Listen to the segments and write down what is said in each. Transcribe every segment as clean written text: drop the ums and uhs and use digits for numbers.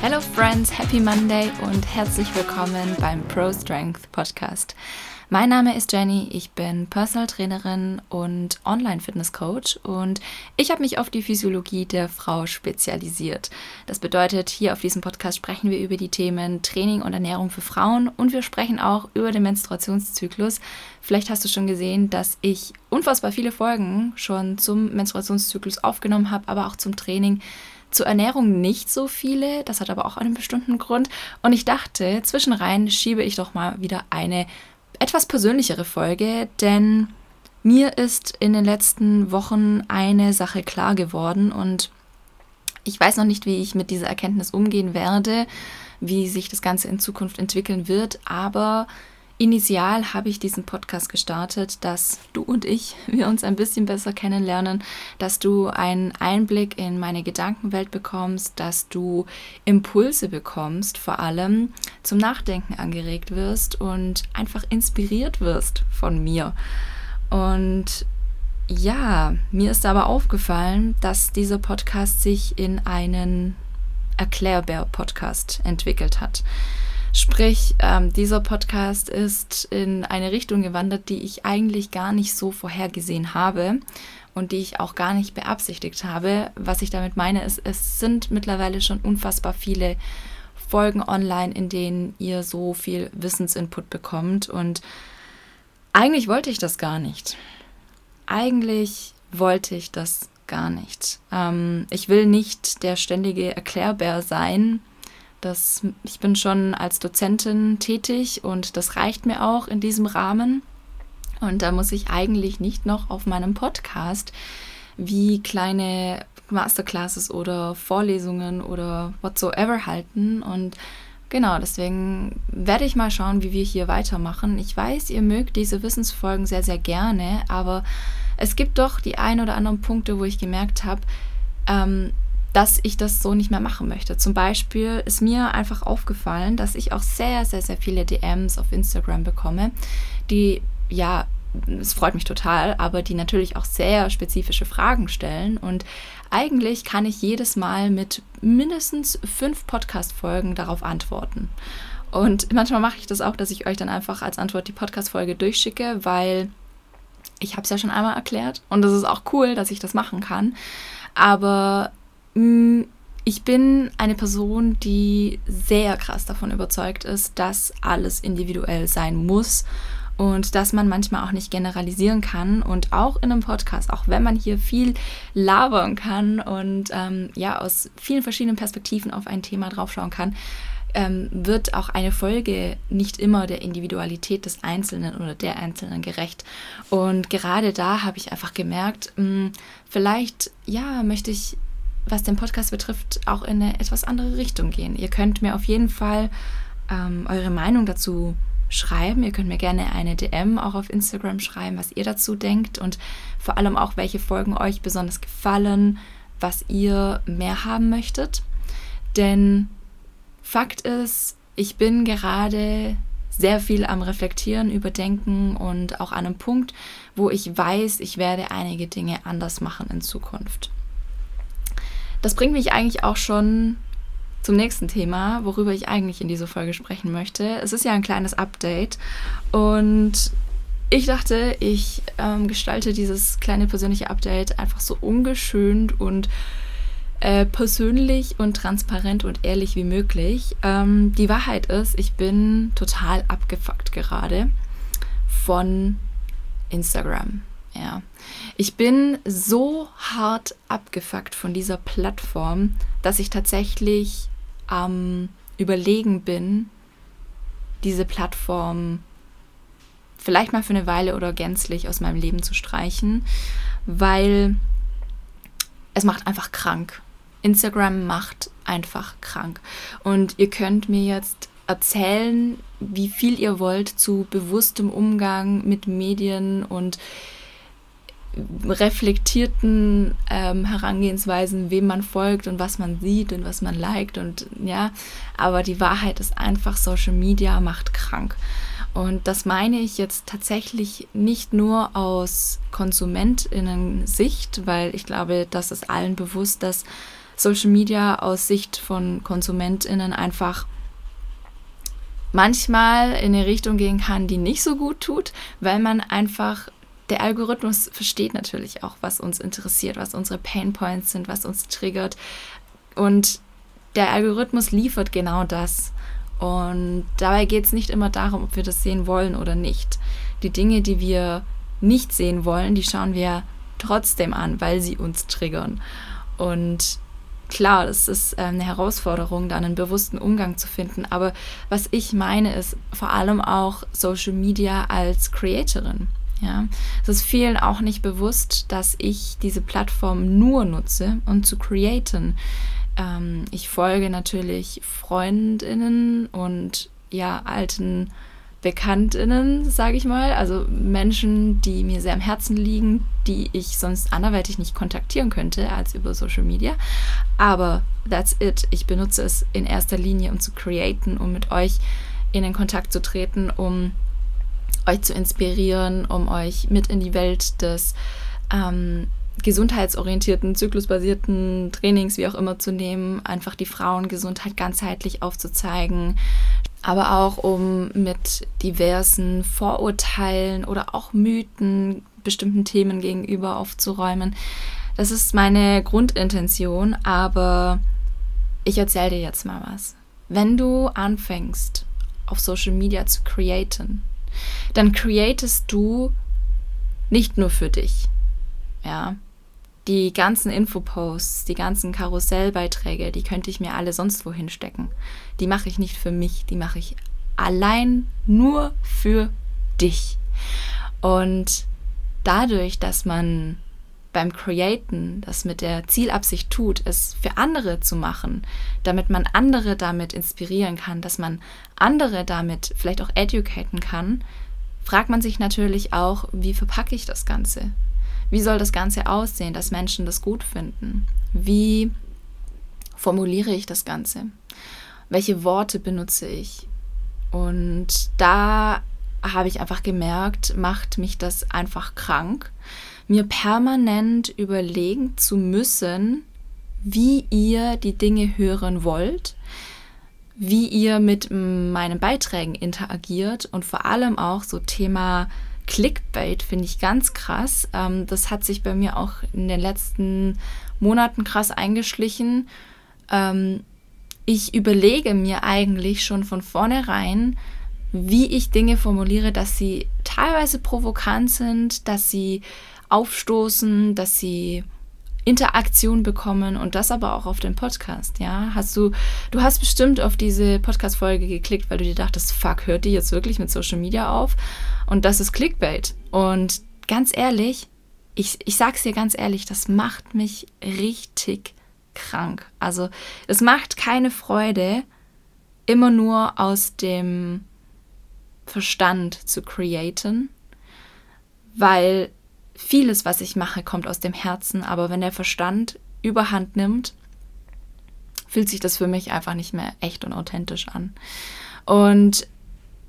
Hello Friends, Happy Monday und herzlich willkommen beim Pro Strength Podcast. Mein Name ist Jenny, ich bin Personal Trainerin und Online-Fitness-Coach und ich habe mich auf die Physiologie der Frau spezialisiert. Das bedeutet, hier auf diesem Podcast sprechen wir über die Themen Training und Ernährung für Frauen und wir sprechen auch über den Menstruationszyklus. Vielleicht hast du schon gesehen, dass ich unfassbar viele Folgen schon zum Menstruationszyklus aufgenommen habe, aber auch zum Training. Zur Ernährung nicht so viele, das hat aber auch einen bestimmten Grund. Und ich dachte, zwischenrein schiebe ich doch mal wieder eine etwas persönlichere Folge, denn mir ist in den letzten Wochen eine Sache klar geworden und ich weiß noch nicht, wie ich mit dieser Erkenntnis umgehen werde, wie sich das Ganze in Zukunft entwickeln wird, aber initial habe ich diesen Podcast gestartet, dass du und ich, wir uns ein bisschen besser kennenlernen, dass du einen Einblick in meine Gedankenwelt bekommst, dass du Impulse bekommst, vor allem zum Nachdenken angeregt wirst und einfach inspiriert wirst von mir. Und ja, mir ist aber aufgefallen, dass dieser Podcast sich in einen Erklärbär-Podcast entwickelt hat. Sprich, dieser Podcast ist in eine Richtung gewandert, die ich eigentlich gar nicht so vorhergesehen habe und die ich auch gar nicht beabsichtigt habe. Was ich damit meine, ist, es sind mittlerweile schon unfassbar viele Folgen online, in denen ihr so viel Wissensinput bekommt. Und eigentlich wollte ich das gar nicht. Ich will nicht der ständige Erklärbär sein. Ich bin schon als Dozentin tätig und das reicht mir auch in diesem Rahmen. Und da muss ich eigentlich nicht noch auf meinem Podcast wie kleine Masterclasses oder Vorlesungen oder whatsoever halten. Und genau, deswegen werde ich mal schauen, wie wir hier weitermachen. Ich weiß, ihr mögt diese Wissensfolgen sehr, sehr gerne, aber es gibt doch die ein oder anderen Punkte, wo ich gemerkt habe, dass ich das so nicht mehr machen möchte. Zum Beispiel ist mir einfach aufgefallen, dass ich auch sehr, sehr, sehr viele DMs auf Instagram bekomme, die, ja, es freut mich total, aber die natürlich auch sehr spezifische Fragen stellen. Und eigentlich kann ich jedes Mal mit mindestens 5 Podcast-Folgen darauf antworten. Und manchmal mache ich das auch, dass ich euch dann einfach als Antwort die Podcast-Folge durchschicke, weil ich habe es ja schon einmal erklärt und das ist auch cool, dass ich das machen kann. Aber ich bin eine Person, die sehr krass davon überzeugt ist, dass alles individuell sein muss und dass man manchmal auch nicht generalisieren kann. Und auch in einem Podcast, auch wenn man hier viel labern kann und aus vielen verschiedenen Perspektiven auf ein Thema draufschauen kann, wird auch eine Folge nicht immer der Individualität des Einzelnen oder der Einzelnen gerecht. Und gerade da habe ich einfach gemerkt, vielleicht möchte ich, was den Podcast betrifft, auch in eine etwas andere Richtung gehen. Ihr könnt mir auf jeden Fall eure Meinung dazu schreiben. Ihr könnt mir gerne eine DM auch auf Instagram schreiben, was ihr dazu denkt und vor allem auch, welche Folgen euch besonders gefallen, was ihr mehr haben möchtet. Denn Fakt ist, ich bin gerade sehr viel am Reflektieren, Überdenken und auch an einem Punkt, wo ich weiß, ich werde einige Dinge anders machen in Zukunft. Das bringt mich eigentlich auch schon zum nächsten Thema, worüber ich eigentlich in dieser Folge sprechen möchte. Es ist ja ein kleines Update und ich dachte, ich gestalte dieses kleine persönliche Update einfach so ungeschönt und persönlich und transparent und ehrlich wie möglich. Die Wahrheit ist, ich bin total abgefuckt gerade von Instagram. Ja. Ich bin so hart abgefuckt von dieser Plattform, dass ich tatsächlich am Überlegen bin, diese Plattform vielleicht mal für eine Weile oder gänzlich aus meinem Leben zu streichen, weil es macht einfach krank. Instagram macht einfach krank. Und ihr könnt mir jetzt erzählen, wie viel ihr wollt zu bewusstem Umgang mit Medien und reflektierten Herangehensweisen, wem man folgt und was man sieht und was man liked und ja, aber die Wahrheit ist einfach, Social Media macht krank. Und das meine ich jetzt tatsächlich nicht nur aus KonsumentInnen-Sicht, weil ich glaube, das ist allen bewusst, dass Social Media aus Sicht von KonsumentInnen einfach manchmal in eine Richtung gehen kann, die nicht so gut tut, weil man einfach, der Algorithmus versteht natürlich auch, was uns interessiert, was unsere Painpoints sind, was uns triggert, und der Algorithmus liefert genau das. Und dabei geht es nicht immer darum, ob wir das sehen wollen oder nicht. Die Dinge, die wir nicht sehen wollen, die schauen wir trotzdem an, weil sie uns triggern. Und klar, das ist eine Herausforderung, da einen bewussten Umgang zu finden. Aber was ich meine, ist vor allem auch Social Media als Creatorin. Ja? Es ist vielen auch nicht bewusst, dass ich diese Plattform nur nutze, um zu createn. Ich folge natürlich FreundInnen und ja, alten BekanntInnen, sage ich mal, also Menschen, die mir sehr am Herzen liegen, die ich sonst anderweitig nicht kontaktieren könnte als über Social Media, aber that's it. Ich benutze es in erster Linie, um zu createn, um mit euch in den Kontakt zu treten, um euch zu inspirieren, um euch mit in die Welt des gesundheitsorientierten, zyklusbasierten Trainings, wie auch immer, zu nehmen, einfach die Frauengesundheit ganzheitlich aufzuzeigen, aber auch um mit diversen Vorurteilen oder auch Mythen bestimmten Themen gegenüber aufzuräumen. Das ist meine Grundintention, aber ich erzähle dir jetzt mal was. Wenn du anfängst, auf Social Media zu createn, dann createst du nicht nur für dich. Ja, die ganzen Infoposts, die ganzen Karussellbeiträge, die könnte ich mir alle sonst wohin stecken. Die mache ich nicht für mich, die mache ich allein nur für dich. Und dadurch, dass man beim Createn das mit der Zielabsicht tut, es für andere zu machen, damit man andere damit inspirieren kann, dass man andere damit vielleicht auch educaten kann, fragt man sich natürlich auch, wie verpacke ich das Ganze? Wie soll das Ganze aussehen, dass Menschen das gut finden? Wie formuliere ich das Ganze? Welche Worte benutze ich? Und da habe ich einfach gemerkt, macht mich das einfach krank, mir permanent überlegen zu müssen, wie ihr die Dinge hören wollt, wie ihr mit meinen Beiträgen interagiert und vor allem auch so Thema Clickbait finde ich ganz krass. Das hat sich bei mir auch in den letzten Monaten krass eingeschlichen. Ich überlege mir eigentlich schon von vornherein, wie ich Dinge formuliere, dass sie teilweise provokant sind, dass sie aufstoßen, dass sie Interaktion bekommen, und das aber auch auf den Podcast, ja. Du hast bestimmt auf diese Podcast-Folge geklickt, weil du dir dachtest, fuck, hört die jetzt wirklich mit Social Media auf? Und das ist Clickbait. Und ganz ehrlich, ich sag's dir ganz ehrlich, das macht mich richtig krank. Also, es macht keine Freude, immer nur aus dem Verstand zu createn, weil vieles, was ich mache, kommt aus dem Herzen, aber wenn der Verstand überhand nimmt, fühlt sich das für mich einfach nicht mehr echt und authentisch an. Und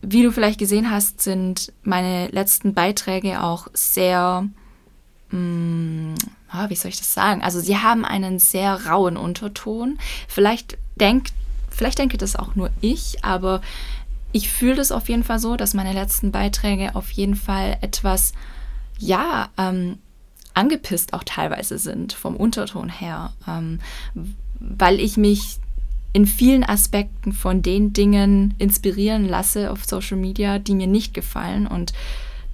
wie du vielleicht gesehen hast, sind meine letzten Beiträge auch sehr, wie soll ich das sagen? Also sie haben einen sehr rauen Unterton. Vielleicht denke das auch nur ich, aber ich fühle das auf jeden Fall so, dass meine letzten Beiträge auf jeden Fall etwas angepisst auch teilweise sind vom Unterton her, weil ich mich in vielen Aspekten von den Dingen inspirieren lasse auf Social Media, die mir nicht gefallen, und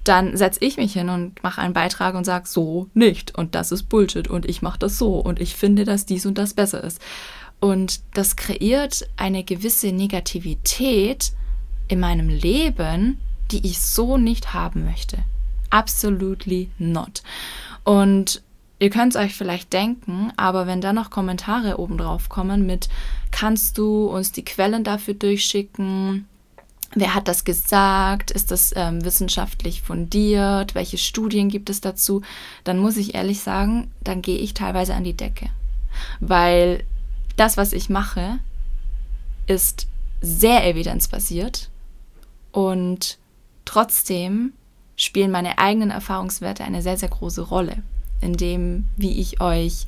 dann setze ich mich hin und mache einen Beitrag und sage, so nicht und das ist Bullshit und ich mache das so und ich finde, dass dies und das besser ist. Und das kreiert eine gewisse Negativität in meinem Leben, die ich so nicht haben möchte. Absolutely not. Und ihr könnt es euch vielleicht denken, aber wenn da noch Kommentare obendrauf kommen mit, kannst du uns die Quellen dafür durchschicken? Wer hat das gesagt? Ist das wissenschaftlich fundiert? Welche Studien gibt es dazu? Dann muss ich ehrlich sagen, dann gehe ich teilweise an die Decke. Weil das, was ich mache, ist sehr evidenzbasiert und trotzdem spielen meine eigenen Erfahrungswerte eine sehr, sehr große Rolle in dem, wie ich euch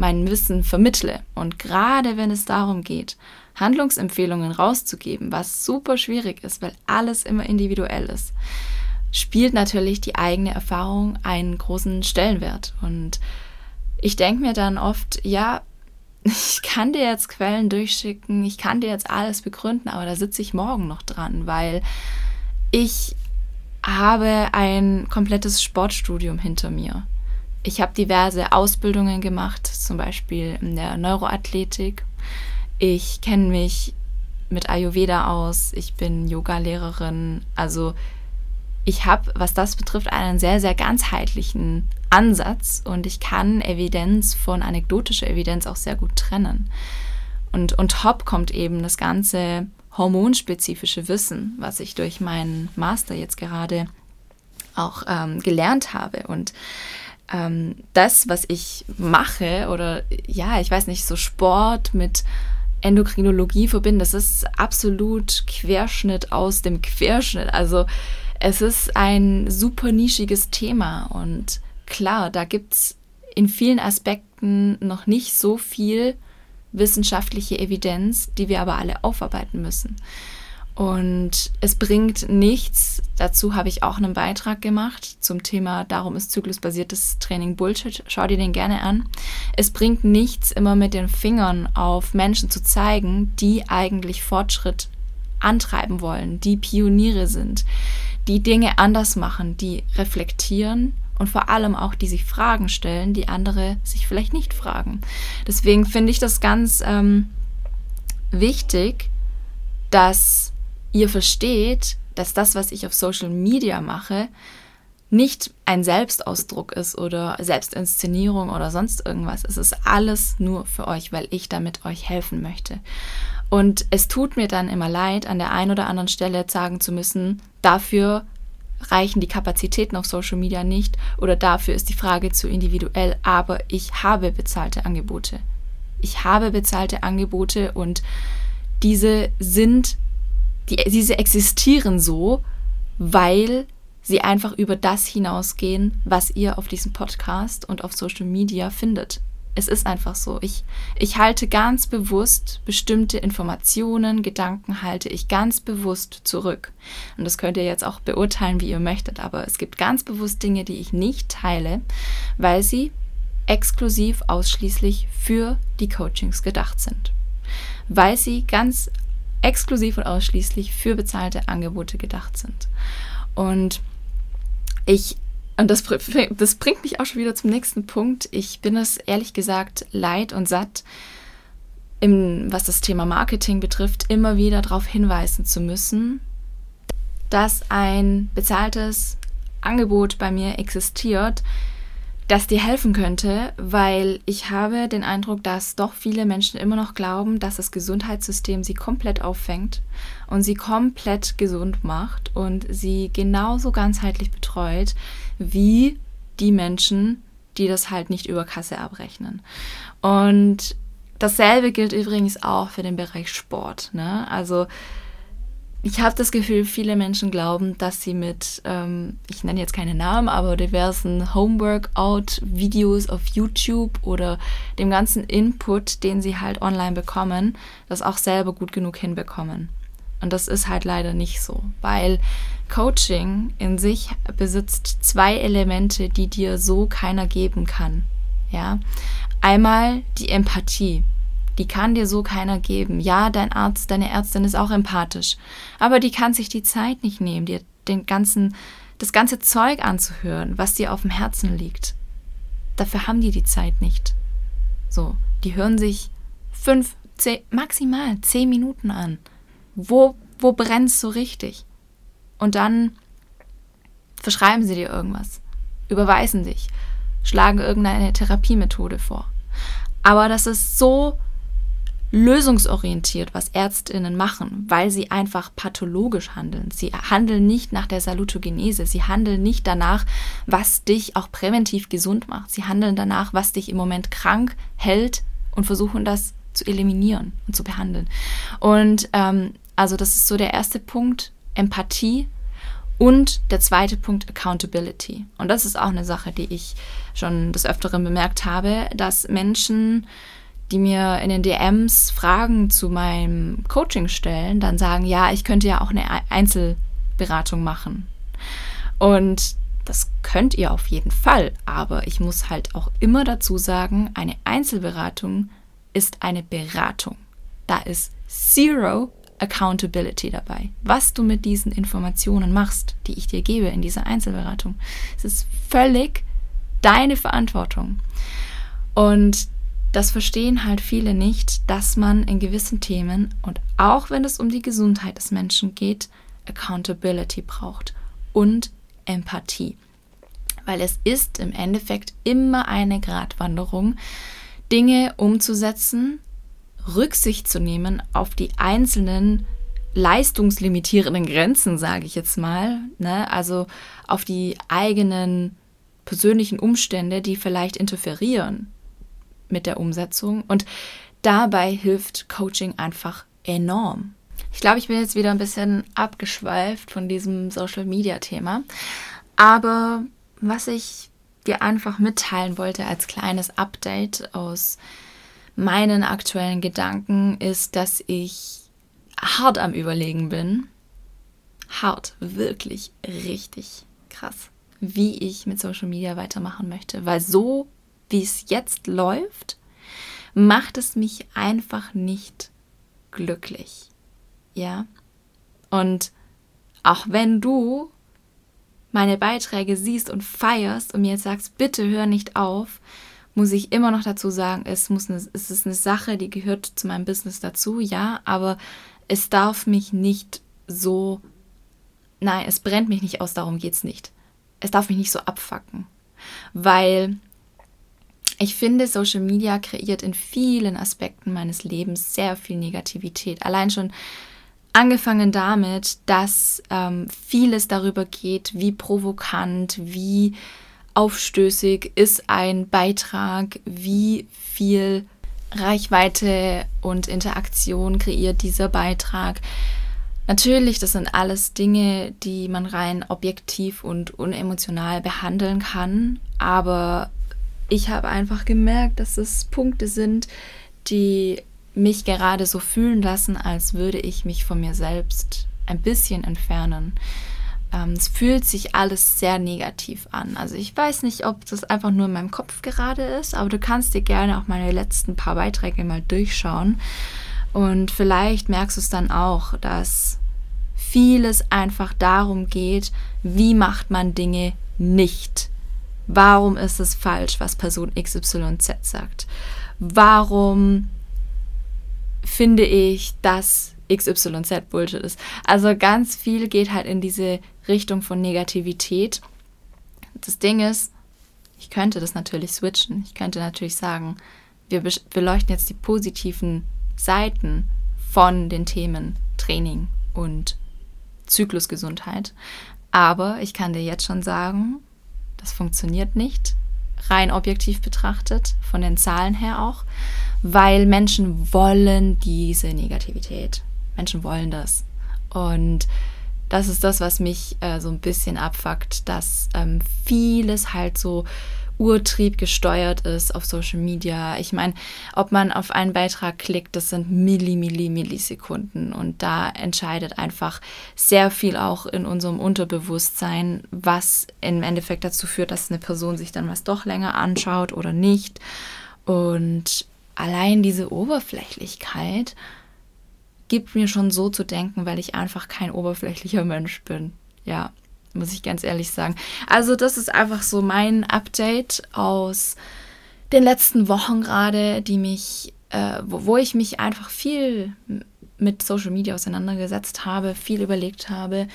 mein Wissen vermittle. Und gerade wenn es darum geht, Handlungsempfehlungen rauszugeben, was super schwierig ist, weil alles immer individuell ist, spielt natürlich die eigene Erfahrung einen großen Stellenwert. Und ich denke mir dann oft, ja, ich kann dir jetzt Quellen durchschicken, ich kann dir jetzt alles begründen, aber da sitze ich morgen noch dran, weil ich habe ein komplettes Sportstudium hinter mir. Ich habe diverse Ausbildungen gemacht, zum Beispiel in der Neuroathletik. Ich kenne mich mit Ayurveda aus, ich bin Yoga-Lehrerin, also ich habe, was das betrifft, einen sehr, sehr ganzheitlichen Ansatz und ich kann Evidenz von anekdotischer Evidenz auch sehr gut trennen. Und on top kommt eben das ganze hormonspezifische Wissen, was ich durch meinen Master jetzt gerade auch gelernt habe. Und das, was ich mache oder ja, ich weiß nicht, so Sport mit Endokrinologie verbinden, das ist absolut Querschnitt aus dem Querschnitt. Also es ist ein super nischiges Thema und klar, da gibt es in vielen Aspekten noch nicht so viel wissenschaftliche Evidenz, die wir aber alle aufarbeiten müssen. Und es bringt nichts, dazu habe ich auch einen Beitrag gemacht zum Thema, darum ist zyklusbasiertes Training Bullshit, schau dir den gerne an. Es bringt nichts, immer mit den Fingern auf Menschen zu zeigen, die eigentlich Fortschritt antreiben wollen, die Pioniere sind, die Dinge anders machen, die reflektieren und vor allem auch, die sich Fragen stellen, die andere sich vielleicht nicht fragen. Deswegen finde ich das ganz wichtig, dass ihr versteht, dass das, was ich auf Social Media mache, nicht ein Selbstausdruck ist oder Selbstinszenierung oder sonst irgendwas. Es ist alles nur für euch, weil ich damit euch helfen möchte. Und es tut mir dann immer leid, an der einen oder anderen Stelle sagen zu müssen, dafür reichen die Kapazitäten auf Social Media nicht oder dafür ist die Frage zu individuell, aber ich habe bezahlte Angebote. Ich habe bezahlte Angebote und diese existieren so, weil sie einfach über das hinausgehen, was ihr auf diesem Podcast und auf Social Media findet. Es ist einfach so. Ich halte ganz bewusst bestimmte Informationen, Gedanken halte ich ganz bewusst zurück. Und das könnt ihr jetzt auch beurteilen, wie ihr möchtet. Aber es gibt ganz bewusst Dinge, die ich nicht teile, weil sie exklusiv ausschließlich für die Coachings gedacht sind. Weil sie ganz exklusiv und ausschließlich für bezahlte Angebote gedacht sind. Und das bringt mich auch schon wieder zum nächsten Punkt. Ich bin es ehrlich gesagt leid und satt, was das Thema Marketing betrifft, immer wieder darauf hinweisen zu müssen, dass ein bezahltes Angebot bei mir existiert, das dir helfen könnte, weil ich habe den Eindruck, dass doch viele Menschen immer noch glauben, dass das Gesundheitssystem sie komplett auffängt und sie komplett gesund macht und sie genauso ganzheitlich betreut, wie die Menschen, die das halt nicht über Kasse abrechnen. Und dasselbe gilt übrigens auch für den Bereich Sport, ne? Also ich habe das Gefühl, viele Menschen glauben, dass sie mit, ich nenne jetzt keine Namen, aber diversen Homeworkout-Videos auf YouTube oder dem ganzen Input, den sie halt online bekommen, das auch selber gut genug hinbekommen. Und das ist halt leider nicht so, weil Coaching in sich besitzt 2 Elemente, die dir so keiner geben kann. Ja? Einmal die Empathie. Die kann dir so keiner geben. Ja, dein Arzt, deine Ärztin ist auch empathisch, aber die kann sich die Zeit nicht nehmen, dir das ganze Zeug anzuhören, was dir auf dem Herzen liegt. Dafür haben die Zeit nicht. So, die hören sich 5, 10, maximal 10 Minuten an. Wo brennt's so richtig? Und dann verschreiben sie dir irgendwas, überweisen dich, schlagen irgendeine Therapiemethode vor. Aber das ist so lösungsorientiert, was ÄrztInnen machen, weil sie einfach pathologisch handeln. Sie handeln nicht nach der Salutogenese. Sie handeln nicht danach, was dich auch präventiv gesund macht. Sie handeln danach, was dich im Moment krank hält und versuchen, das zu eliminieren und zu behandeln. Und also das ist so der erste Punkt, Empathie. Und der zweite Punkt, Accountability. Und das ist auch eine Sache, die ich schon des Öfteren bemerkt habe, dass Menschen, die mir in den DMs Fragen zu meinem Coaching stellen, dann sagen, ja, ich könnte ja auch eine Einzelberatung machen. Und das könnt ihr auf jeden Fall, aber ich muss halt auch immer dazu sagen, eine Einzelberatung ist eine Beratung. Da ist zero Accountability dabei. Was du mit diesen Informationen machst, die ich dir gebe in dieser Einzelberatung, es ist völlig deine Verantwortung. Und das verstehen halt viele nicht, dass man in gewissen Themen, und auch wenn es um die Gesundheit des Menschen geht, Accountability braucht und Empathie. Weil es ist im Endeffekt immer eine Gratwanderung, Dinge umzusetzen, Rücksicht zu nehmen auf die einzelnen leistungslimitierenden Grenzen, sage ich jetzt mal, ne? Also auf die eigenen persönlichen Umstände, die vielleicht interferieren mit der Umsetzung, und dabei hilft Coaching einfach enorm. Ich glaube, ich bin jetzt wieder ein bisschen abgeschweift von diesem Social-Media-Thema, aber was ich dir einfach mitteilen wollte als kleines Update aus meinen aktuellen Gedanken ist, dass ich hart am Überlegen bin. Hart, wirklich, richtig krass, wie ich mit Social Media weitermachen möchte. Weil so, wie es jetzt läuft, macht es mich einfach nicht glücklich. Ja? Und auch wenn du meine Beiträge siehst und feierst und mir jetzt sagst, bitte hör nicht auf, muss ich immer noch dazu sagen, es ist eine Sache, die gehört zu meinem Business dazu, ja, aber es darf mich nicht so, nein, es brennt mich nicht aus, darum geht's nicht. Es darf mich nicht so abfacken, weil ich finde, Social Media kreiert in vielen Aspekten meines Lebens sehr viel Negativität. Allein schon angefangen damit, dass vieles darüber geht, wie provokant, wie aufstößig ist ein Beitrag, wie viel Reichweite und Interaktion kreiert dieser Beitrag. Natürlich, das sind alles Dinge, die man rein objektiv und unemotional behandeln kann, aber ich habe einfach gemerkt, dass es Punkte sind, die mich gerade so fühlen lassen, als würde ich mich von mir selbst ein bisschen entfernen. Es fühlt sich alles sehr negativ an. Also ich weiß nicht, ob das einfach nur in meinem Kopf gerade ist, aber du kannst dir gerne auch meine letzten paar Beiträge mal durchschauen. Und vielleicht merkst du es dann auch, dass vieles einfach darum geht, wie macht man Dinge nicht? Warum ist es falsch, was Person XYZ sagt? Warum finde ich, dass XYZ Bullshit ist? Also ganz viel geht halt in diese Richtung von Negativität. Das Ding ist, ich könnte das natürlich switchen. Ich könnte natürlich sagen, wir beleuchten jetzt die positiven Seiten von den Themen Training und Zyklusgesundheit. Aber ich kann dir jetzt schon sagen, das funktioniert nicht, rein objektiv betrachtet, von den Zahlen her auch, weil Menschen wollen diese Negativität. Menschen wollen das. Und das ist das, was mich so ein bisschen abfuckt, dass vieles halt so Urtrieb gesteuert ist auf Social Media. Ich meine, ob man auf einen Beitrag klickt, das sind Millisekunden. Und da entscheidet einfach sehr viel auch in unserem Unterbewusstsein, was im Endeffekt dazu führt, dass eine Person sich dann was doch länger anschaut oder nicht. Und allein diese Oberflächlichkeit gibt mir schon so zu denken, weil ich einfach kein oberflächlicher Mensch bin. Ja, muss ich ganz ehrlich sagen. Also das ist einfach so mein Update aus den letzten Wochen gerade, die mich, wo ich mich einfach viel mit Social Media auseinandergesetzt habe, viel überlegt habe.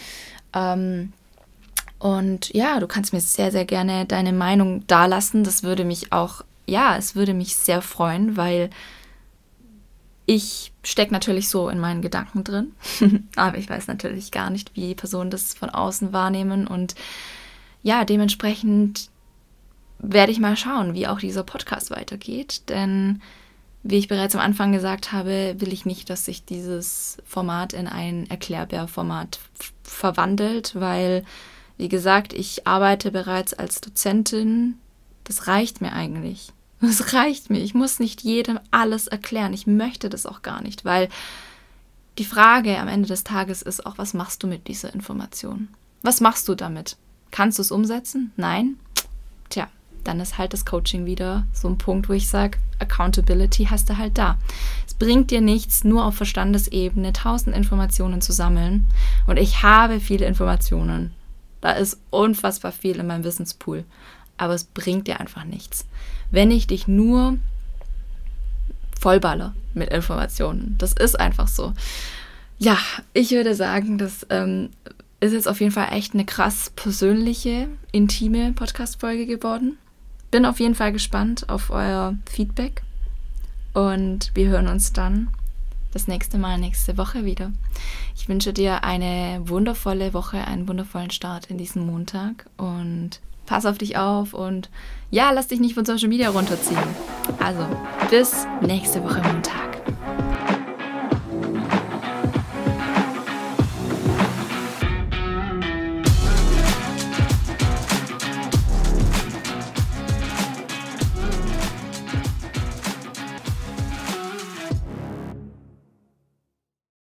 Und ja, du kannst mir sehr, sehr gerne deine Meinung dalassen. Das würde mich auch, ja, es würde mich sehr freuen, weil ich stecke natürlich so in meinen Gedanken drin, aber ich weiß natürlich gar nicht, wie Personen das von außen wahrnehmen, und ja, dementsprechend werde ich mal schauen, wie auch dieser Podcast weitergeht, denn Wie ich bereits am Anfang gesagt habe, will ich nicht, dass sich dieses Format in ein Erklärbär-Format verwandelt, weil, wie gesagt, ich arbeite bereits als Dozentin. Das reicht mir eigentlich. Das reicht mir. Ich muss nicht jedem alles erklären. Ich möchte das auch gar nicht, weil die Frage am Ende des Tages ist auch, was machst du mit dieser Information? Was machst du damit? Kannst du es umsetzen? Nein? Tja. Dann ist halt das Coaching wieder so ein Punkt, wo ich sage, Accountability hast du halt da. Es bringt dir nichts, nur auf Verstandesebene 1000 Informationen zu sammeln. Und ich habe viele Informationen. Da ist unfassbar viel in meinem Wissenspool. Aber es bringt dir einfach nichts, wenn ich dich nur vollballer mit Informationen. Das ist einfach so. Ja, ich würde sagen, dass... ist jetzt auf jeden Fall echt eine krass persönliche, intime Podcast-Folge geworden. Bin auf jeden Fall gespannt auf euer Feedback und wir hören uns dann das nächste Mal nächste Woche wieder. Ich wünsche dir eine wundervolle Woche, einen wundervollen Start in diesen Montag und pass auf dich auf und ja, lass dich nicht von Social Media runterziehen. Also, bis nächste Woche Montag.